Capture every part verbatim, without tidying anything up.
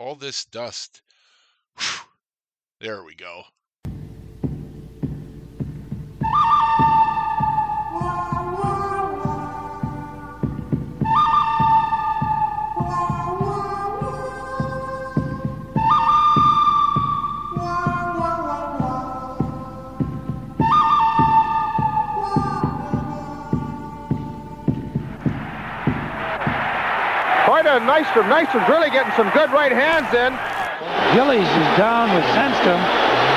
all this dust. Whew. There we go. Nystrom, Nystrom's really getting some good right hands in. Gillies is down with Sandstrom.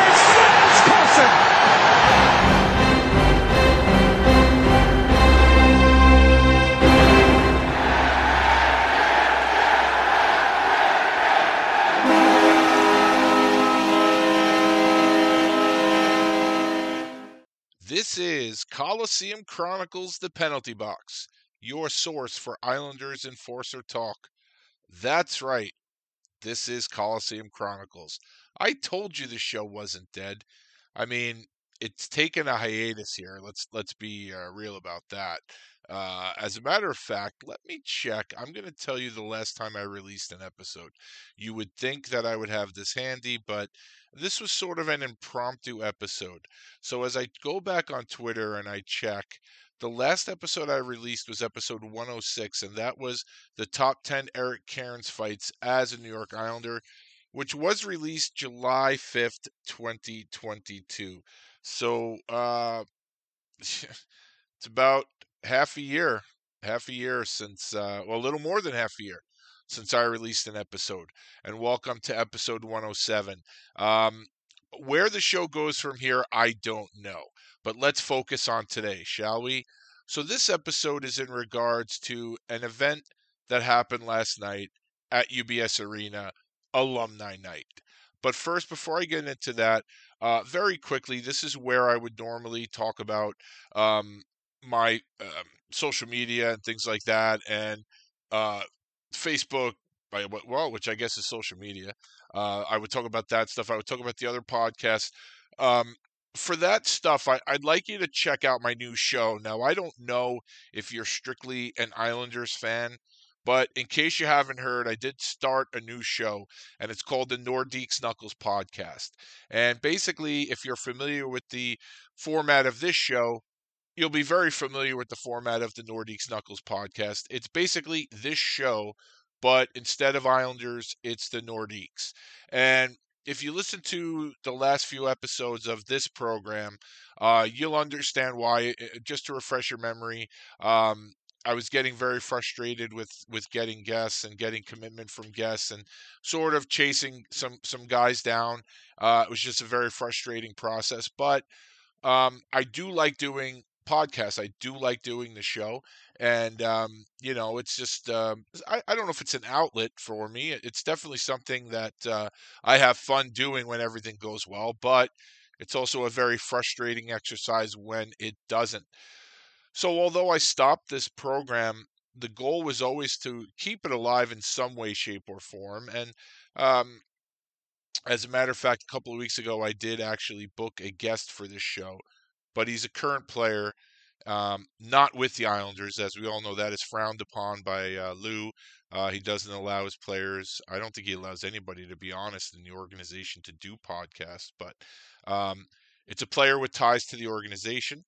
Lance Carlson. This is Coliseum Chronicles, The Penalty Box, your source for Islanders Enforcer talk. That's right. This is Coliseum Chronicles. I told you the show wasn't dead. I mean, it's taken a hiatus here. Let's let's be uh, real about that. Uh, as a matter of fact, let me check. I'm going to tell you the last time I released an episode. You would think that I would have this handy, but this was sort of an impromptu episode. So as I go back on Twitter and I check, the last episode I released was episode one oh six, and that was the top ten Eric Cairns fights as a New York Islander, which was released July fifth, twenty twenty-two. So uh, it's about... Half a year, half a year since, uh, well, a little more than half a year since I released an episode. And welcome to episode one oh seven. Um, where the show goes from here, I don't know. But let's focus on today, shall we? So this episode is in regards to an event that happened last night at U B S Arena, Alumni Night. But first, before I get into that, uh, very quickly, this is where I would normally talk about um, my um, social media and things like that, and uh, Facebook, well, which I guess is social media. Uh, I would talk about that stuff. I would talk about the other podcasts. Um, for that stuff, I, I'd like you to check out my new show. Now, I don't know if you're strictly an Islanders fan, but in case you haven't heard, I did start a new show, and it's called the Nordiques Knuckles podcast. And basically, if you're familiar with the format of this show, you'll be very familiar with the format of the Nordiques Knuckles podcast. It's basically this show, but instead of Islanders, it's the Nordiques. And if you listen to the last few episodes of this program, uh, you'll understand why. Just to refresh your memory, um, I was getting very frustrated with, with getting guests and getting commitment from guests and sort of chasing some, some guys down. Uh, it was just a very frustrating process. But um, I do like doing podcast. I do like doing the show, and um you know, it's just um I, I don't know if it's an outlet for me. It's definitely something that uh I have fun doing when everything goes well, but it's also a very frustrating exercise when it doesn't. So although I stopped this program, the goal was always to keep it alive in some way, shape, or form. And um as a matter of fact, a couple of weeks ago I did actually book a guest for this show, but he's a current player, um, not with the Islanders. As we all know, that is frowned upon by uh, Lou. Uh, he doesn't allow his players. I don't think he allows anybody, to be honest, in the organization to do podcasts. But um, it's a player with ties to the organization,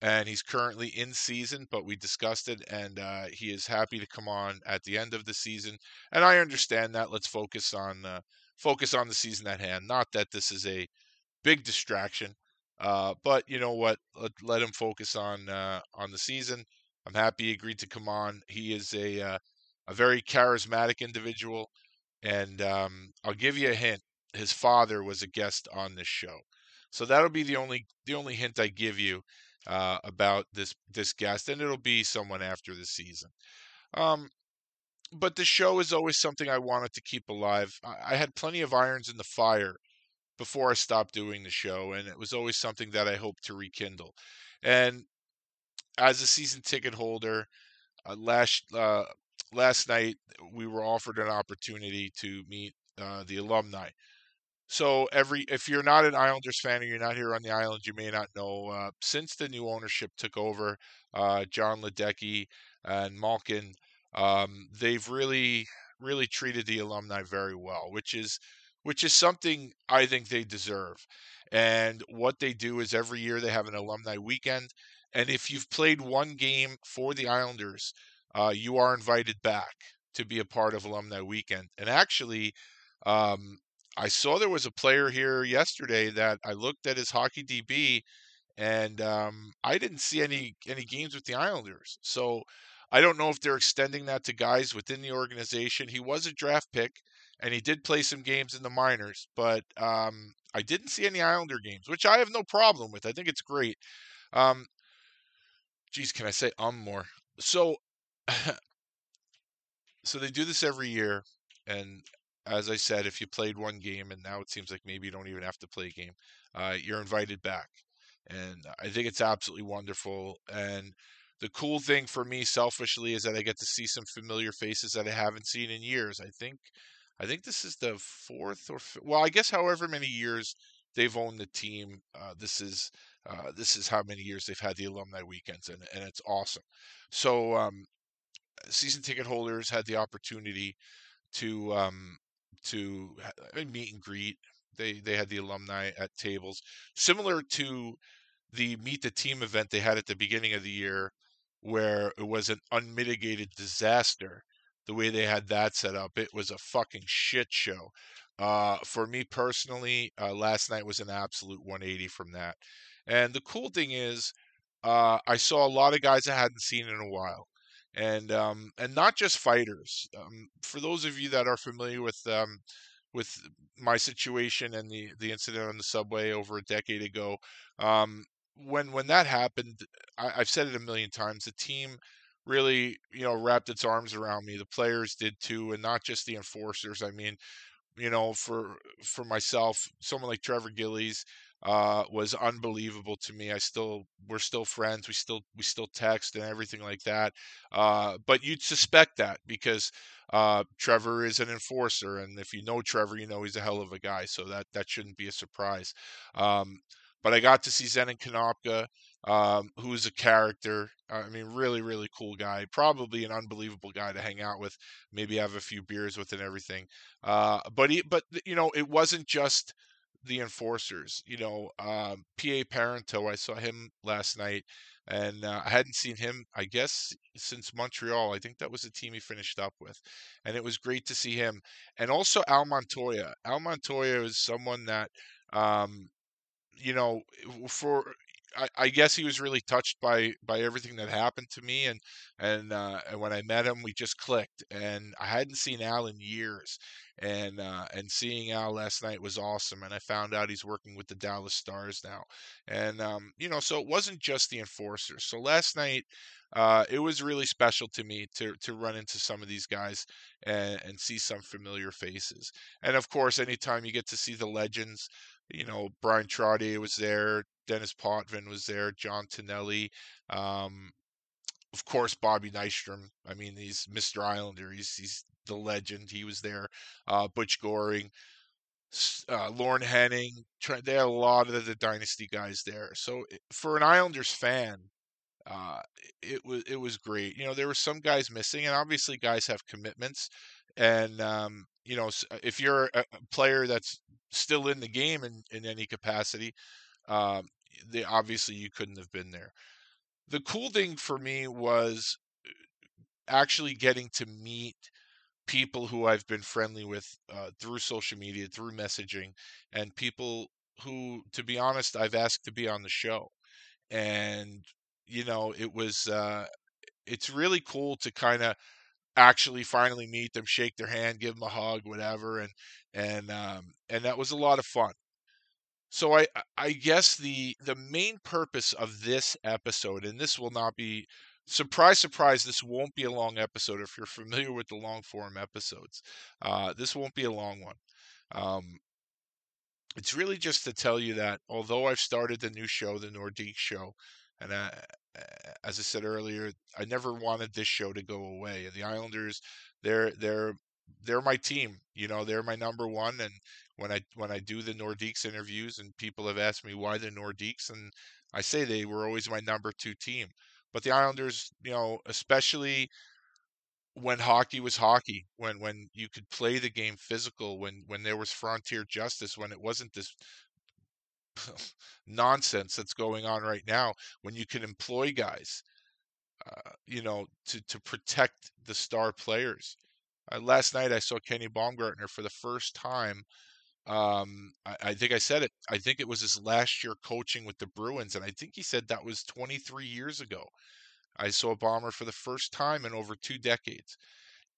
and he's currently in season, but we discussed it, and uh, he is happy to come on at the end of the season. And I understand that. Let's focus on, uh, focus on the season at hand. Not that this is a big distraction. Uh, but you know what? Let, let him focus on uh, on the season. I'm happy he agreed to come on. He is a uh, a very charismatic individual, and um, I'll give you a hint: his father was a guest on this show. So that'll be the only the only hint I give you. uh, about this this guest, and it'll be someone after the season. Um, but the show is always something I wanted to keep alive. I, I had plenty of irons in the fire before I stopped doing the show, and it was always something that I hoped to rekindle. And as a season ticket holder, uh, last uh, last night we were offered an opportunity to meet uh, the alumni. So every if you're not an Islanders fan or you're not here on the island, you may not know. Uh, since the new ownership took over, uh, John Ledecky and Malkin, um, they've really, really treated the alumni very well, which is which is something I think they deserve. And what they do is every year they have an alumni weekend. And if you've played one game for the Islanders, uh, you are invited back to be a part of alumni weekend. And actually, um, I saw there was a player here yesterday that I looked at his hockey D B, and um, I didn't see any any games with the Islanders. So I don't know if they're extending that to guys within the organization. He was a draft pick, and he did play some games in the minors, but um, I didn't see any Islander games, which I have no problem with. I think it's great. Um, geez, can I say um more? So, so they do this every year, and as I said, if you played one game, and now it seems like maybe you don't even have to play a game, uh, you're invited back. And I think it's absolutely wonderful. And the cool thing for me selfishly is that I get to see some familiar faces that I haven't seen in years. I think I think this is the fourth or fifth, well, I guess however many years they've owned the team, uh, this is uh, this is how many years they've had the alumni weekends, and, and it's awesome. So um, season ticket holders had the opportunity to um, to meet and greet. They they had the alumni at tables, similar to the Meet the Team event they had at the beginning of the year, where it was an unmitigated disaster. The way they had that set up, it was a fucking shit show. Uh, for me personally, uh, last night was an absolute one eighty from that. And the cool thing is, uh, I saw a lot of guys I hadn't seen in a while. And um, and not just fighters. Um, for those of you that are familiar with um, with my situation and the, the incident on the subway over a decade ago, um, when when that happened, I, I've said it a million times. The team really, you know, wrapped its arms around me. The players did too, and not just the enforcers. I mean, you know, for for myself, someone like Trevor Gillies uh, was unbelievable to me. I still, we're still friends. We still, we still text and everything like that. Uh, but you'd suspect that because uh, Trevor is an enforcer, and if you know Trevor, you know he's a hell of a guy. So that that shouldn't be a surprise. Um, but I got to see Zen Konopka, um, who is a character. I mean, really, really cool guy. Probably an unbelievable guy to hang out with. Maybe have a few beers with and everything. Uh, but he, but you know, it wasn't just the enforcers. You know, um, P A Parenteau, I saw him last night, and uh, I hadn't seen him, I guess, since Montreal. I think that was the team he finished up with, and it was great to see him. And also Al Montoya. Al Montoya is someone that, um, you know, for I, I guess he was really touched by by everything that happened to me, and and uh, and when I met him, we just clicked. And I hadn't seen Al in years. And uh, and seeing Al last night was awesome. And I found out he's working with the Dallas Stars now. And, um, you know, so it wasn't just the enforcers. So last night, uh, it was really special to me to to run into some of these guys and, and see some familiar faces. And, of course, anytime you get to see the legends, you know, Brian Trottier was there, Dennis Potvin was there, John Tonelli, um, of course, Bobby Nystrom. I mean, he's Mister Islander. He's, he's the legend. He was there. Uh, Butch Goring, uh, Lauren Henning. They had a lot of the Dynasty guys there. So for an Islanders fan, uh, it was it was great. You know, there were some guys missing, and obviously guys have commitments. And, um, you know, if you're a player that's still in the game in, in any capacity, um, they, obviously you couldn't have been there. The cool thing for me was actually getting to meet people who I've been friendly with uh, through social media, through messaging, and people who, to be honest, I've asked to be on the show. And, you know, it was, uh, it's really cool to kind of actually finally meet them, shake their hand, give them a hug, whatever. And, and, um, and that was a lot of fun. So I, I guess the the main purpose of this episode, and this will not be, surprise, surprise, this won't be a long episode if you're familiar with the long form episodes. Uh, this won't be a long one. Um, it's really just to tell you that although I've started the new show, the Nordiques show, and I, as I said earlier, I never wanted this show to go away. And the Islanders, they're they're they're my team. You know, they're my number one. And when I when I do the Nordiques interviews, and people have asked me why the Nordiques, and I say they were always my number two team. But the Islanders, you know, especially when hockey was hockey, when when you could play the game physical, when when there was frontier justice, when it wasn't this nonsense that's going on right now, when you can employ guys, uh, you know, to to protect the star players. Uh, last night I saw Kenny Baumgartner for the first time. Um, I, I think I said it. I think it was his last year coaching with the Bruins, and I think he said that was twenty-three years ago. I saw Bomber for the first time in over two decades.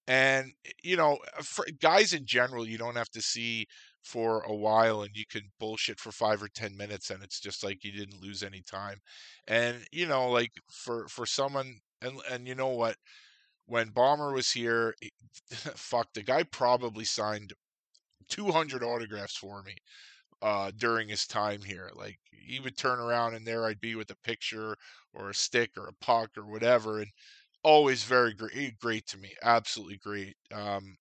And, you know, for guys in general, you don't have to see for a while, and you can bullshit for five or ten minutes, and it's just like you didn't lose any time. And, you know, like for, for someone, and and you know what, when Bomber was here, fuck, the guy probably signed two hundred autographs for me uh, during his time here. Like, he would turn around, and there I'd be with a picture or a stick or a puck or whatever, and always very great, great to me, absolutely great. Um,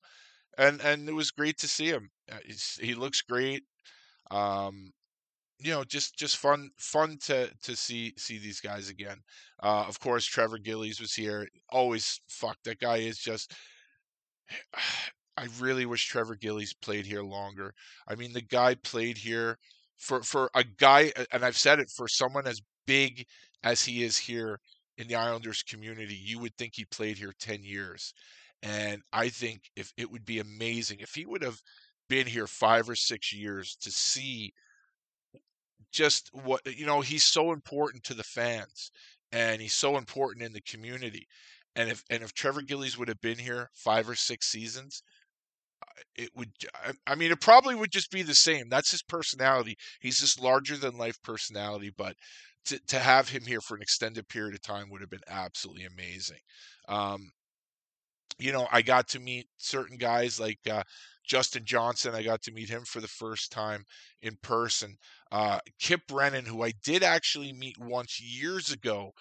and and it was great to see him. He's, he looks great. Um, you know, just just fun fun to to see see these guys again. Uh, of course, Trevor Gillies was here. Always, fuck, that guy is just. I really wish Trevor Gillies played here longer. I mean, the guy played here for for a guy, and I've said it, for someone as big as he is here in the Islanders community, you would think he played here ten years. And I think if it would be amazing if he would have been here five or six years to see just what, you know, he's so important to the fans, and he's so important in the community. And if, and if Trevor Gillies would have been here five or six seasons, it would, I mean, it probably would just be the same. That's his personality. He's this larger than life personality, but to, to have him here for an extended period of time would have been absolutely amazing. Um, you know, I got to meet certain guys like uh, Justin Johnson. I got to meet him for the first time in person. Uh, Kip Brennan, who I did actually meet once years ago.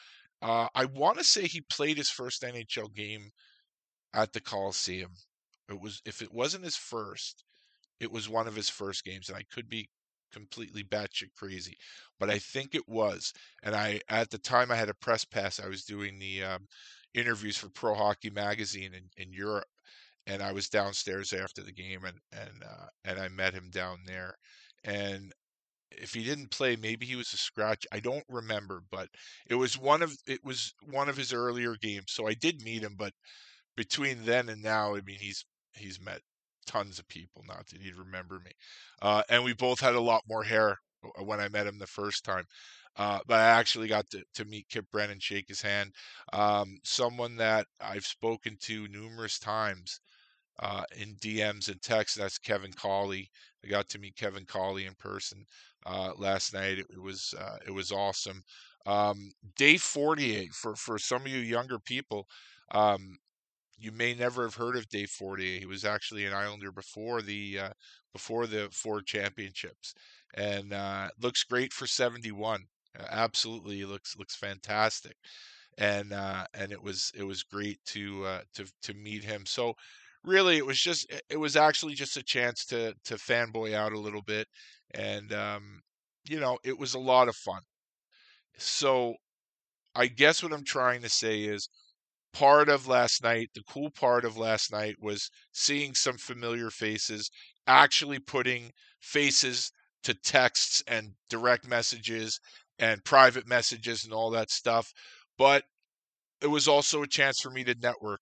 Uh, I want to say he played his first N H L game at the Coliseum. It was, if it wasn't his first, it was one of his first games, and I could be completely batshit crazy, but I think it was. And I, at the time, I had a press pass. I was doing the um, interviews for Pro Hockey Magazine in, in Europe, and I was downstairs after the game, and and uh, and I met him down there. And if he didn't play, maybe he was a scratch. I don't remember, but it was one of it was one of his earlier games. So I did meet him, but between then and now, I mean, he's he's met tons of people. Not that he'd remember me, uh, and we both had a lot more hair when I met him the first time. Uh, but I actually got to, to meet Kip Brennan, shake his hand. Um, someone that I've spoken to numerous times uh, in D Ms and texts. That's Kevin Cawley. I got to meet Kevin Cawley in person uh, last night. It, it was uh, it was awesome. Um, Dave Fortier, for for some of you younger people, um, you may never have heard of Dave Fortier. He was actually an Islander before the uh, before the four championships, and uh, looks great for seventy-one. Uh, absolutely, looks looks fantastic, and uh, and it was it was great to uh, to to meet him. So. Really, it was just, it was actually just a chance to, to fanboy out a little bit. And, um, you know, it was a lot of fun. So I guess what I'm trying to say is part of last night, the cool part of last night was seeing some familiar faces, actually putting faces to texts and direct messages and private messages and all that stuff. But it was also a chance for me to network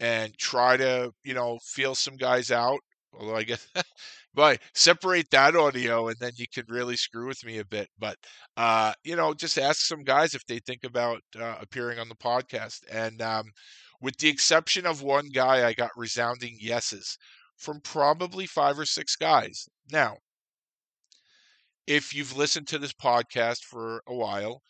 and try to, you know, feel some guys out. Although I guess, but separate that audio, and then you could really screw with me a bit. But, uh, you know, just ask some guys if they think about uh, appearing on the podcast. And um, with the exception of one guy, I got resounding yeses from probably five or six guys. Now, if you've listened to this podcast for a while,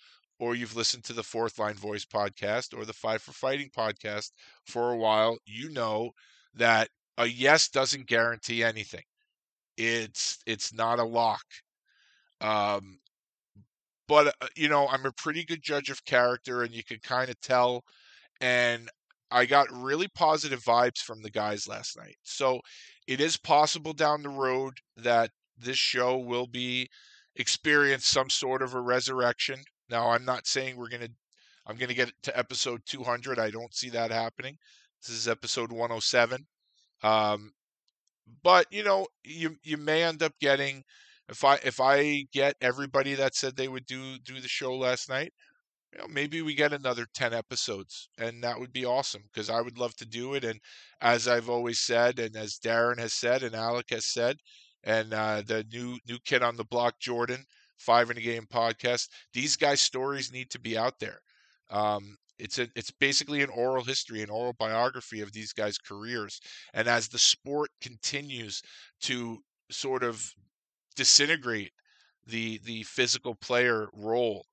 or you've listened to the Fourth Line Voice podcast or the Five for Fighting podcast for a while, you know that a yes doesn't guarantee anything. It's it's not a lock. Um, but, uh, you know, I'm a pretty good judge of character, and you could kind of tell. And I got really positive vibes from the guys last night. So it is possible down the road that this show will be experience some sort of a resurrection. Now, I'm not saying we're going to, I'm going to get to episode two hundred. I don't see that happening. This is episode one oh seven. Um, but you know, you, you may end up getting, if I, if I get everybody that said they would do, do the show last night, you know, maybe we get another ten episodes, and that would be awesome, because I would love to do it. And as I've always said, and as Darren has said, and Alec has said, and uh, the new, new kid on the block, Jordan, Five in a Game podcast, these guys' stories need to be out there. Um, it's a, it's basically an oral history, an oral biography of these guys' careers. And as the sport continues to sort of disintegrate the the physical player role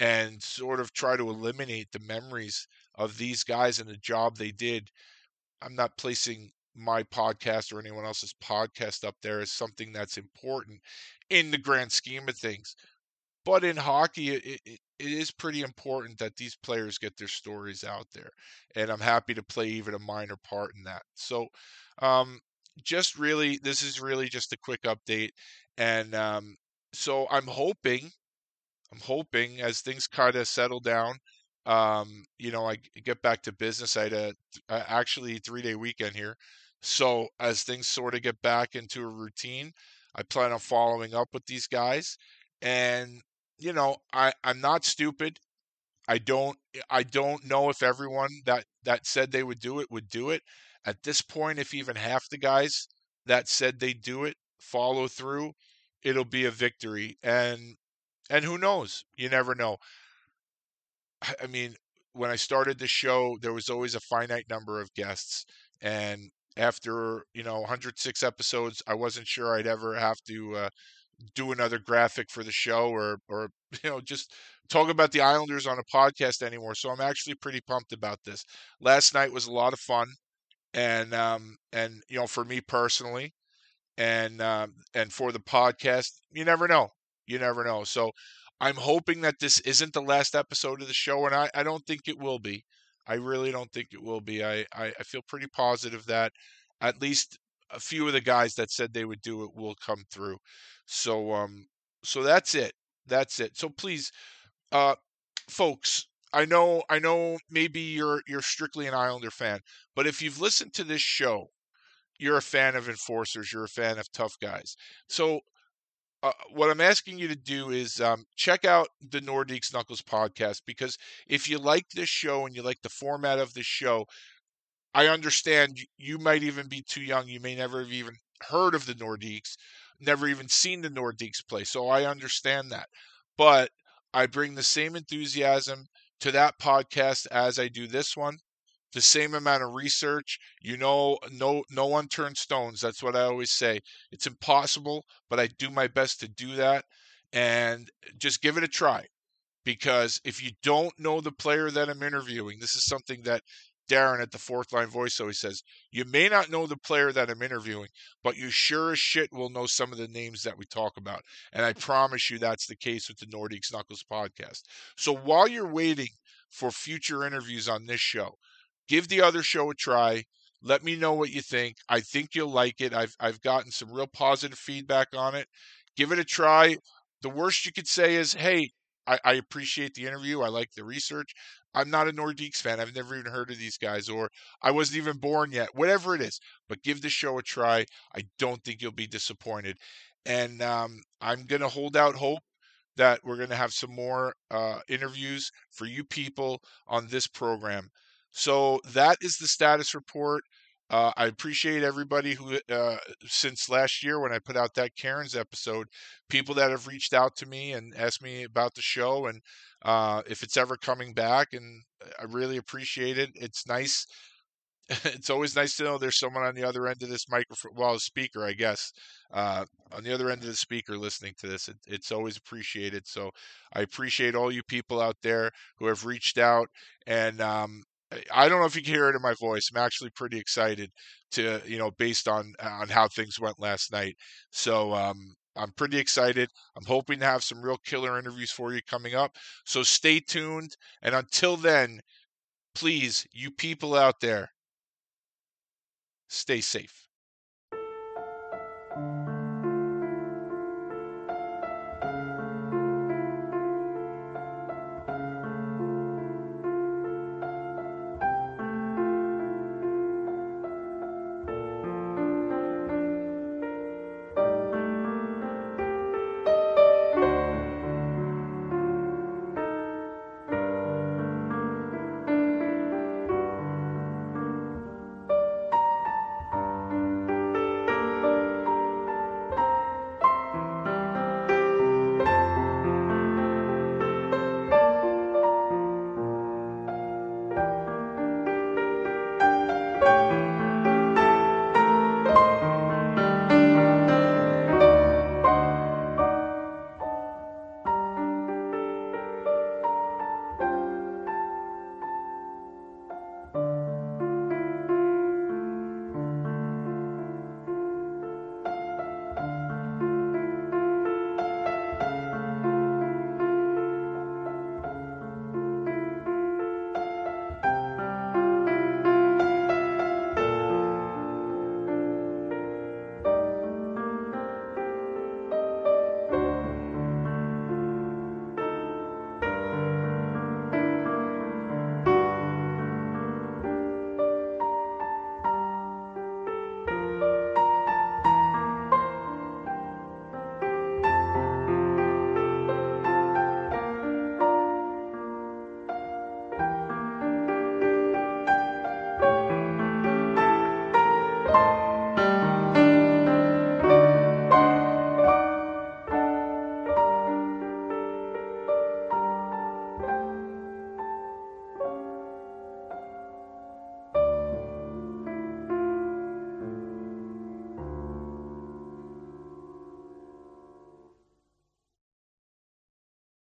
and sort of try to eliminate the memories of these guys and the job they did, I'm not placing my podcast or anyone else's podcast up there as something that's important in the grand scheme of things. But in hockey, it, it, it is pretty important that these players get their stories out there. And I'm happy to play even a minor part in that. So um, just really, this is really just a quick update. And um, so I'm hoping, I'm hoping as things kind of settle down, um, you know, I get back to business. I had a, a actually three day weekend here. So as things sort of get back into a routine, I plan on following up with these guys. And, you know, I, I'm not stupid. I don't I don't know if everyone that, that said they would do it would do it. At this point, if even half the guys that said they'd do it follow through, it'll be a victory. And and who knows? You never know. I mean, when I started the show, there was always a finite number of guests. And after, you know, one hundred six episodes, I wasn't sure I'd ever have to uh, do another graphic for the show or, or, you know, just talk about the Islanders on a podcast anymore. So I'm actually pretty pumped about this. Last night was a lot of fun. And, um, and, you know, for me personally and, um, and for the podcast, you never know, you never know. So I'm hoping that this isn't the last episode of the show. And I, I don't think it will be. I really don't think it will be. I, I, I feel pretty positive that at least a few of the guys that said they would do it will come through. So um so that's it. That's it. So please, uh folks, I know I know maybe you're you're strictly an Islander fan, but if you've listened to this show, you're a fan of enforcers, you're a fan of tough guys. So Uh, what I'm asking you to do is um, check out the Nordiques Knuckles podcast, because if you like this show and you like the format of this show, I understand you might even be too young. You may never have even heard of the Nordiques, never even seen the Nordiques play. So I understand that. But I bring the same enthusiasm to that podcast as I do this one. The same amount of research, you know, no, no unturned stones. That's what I always say. It's impossible, but I do my best to do that. And just give it a try, because if you don't know the player that I'm interviewing, this is something that Darren at the Fourth Line Voice always says, you may not know the player that I'm interviewing, but you sure as shit will know some of the names that we talk about. And I promise you that's the case with the Nordiques Knuckles podcast. So while you're waiting for future interviews on this show, give the other show a try. Let me know what you think. I think you'll like it. I've I've gotten some real positive feedback on it. Give it a try. The worst you could say is, hey, I, I appreciate the interview. I like the research. I'm not a Nordiques fan. I've never even heard of these guys, or I wasn't even born yet. Whatever it is. But give the show a try. I don't think you'll be disappointed. And um, I'm going to hold out hope that we're going to have some more uh, interviews for you people on this program. So that is the status report. Uh, I appreciate everybody who, uh, since last year when I put out that Cairns episode, people that have reached out to me and asked me about the show and uh, if it's ever coming back. And I really appreciate it. It's nice it's always nice to know there's someone on the other end of this microphone, well, speaker, I guess, uh, on the other end of the speaker listening to this. It, it's always appreciated. So I appreciate all you people out there who have reached out. And um, I don't know if you can hear it in my voice. I'm actually pretty excited to, you know, based on, on how things went last night. So um, I'm pretty excited. I'm hoping to have some real killer interviews for you coming up. So stay tuned. And until then, please, you people out there, stay safe.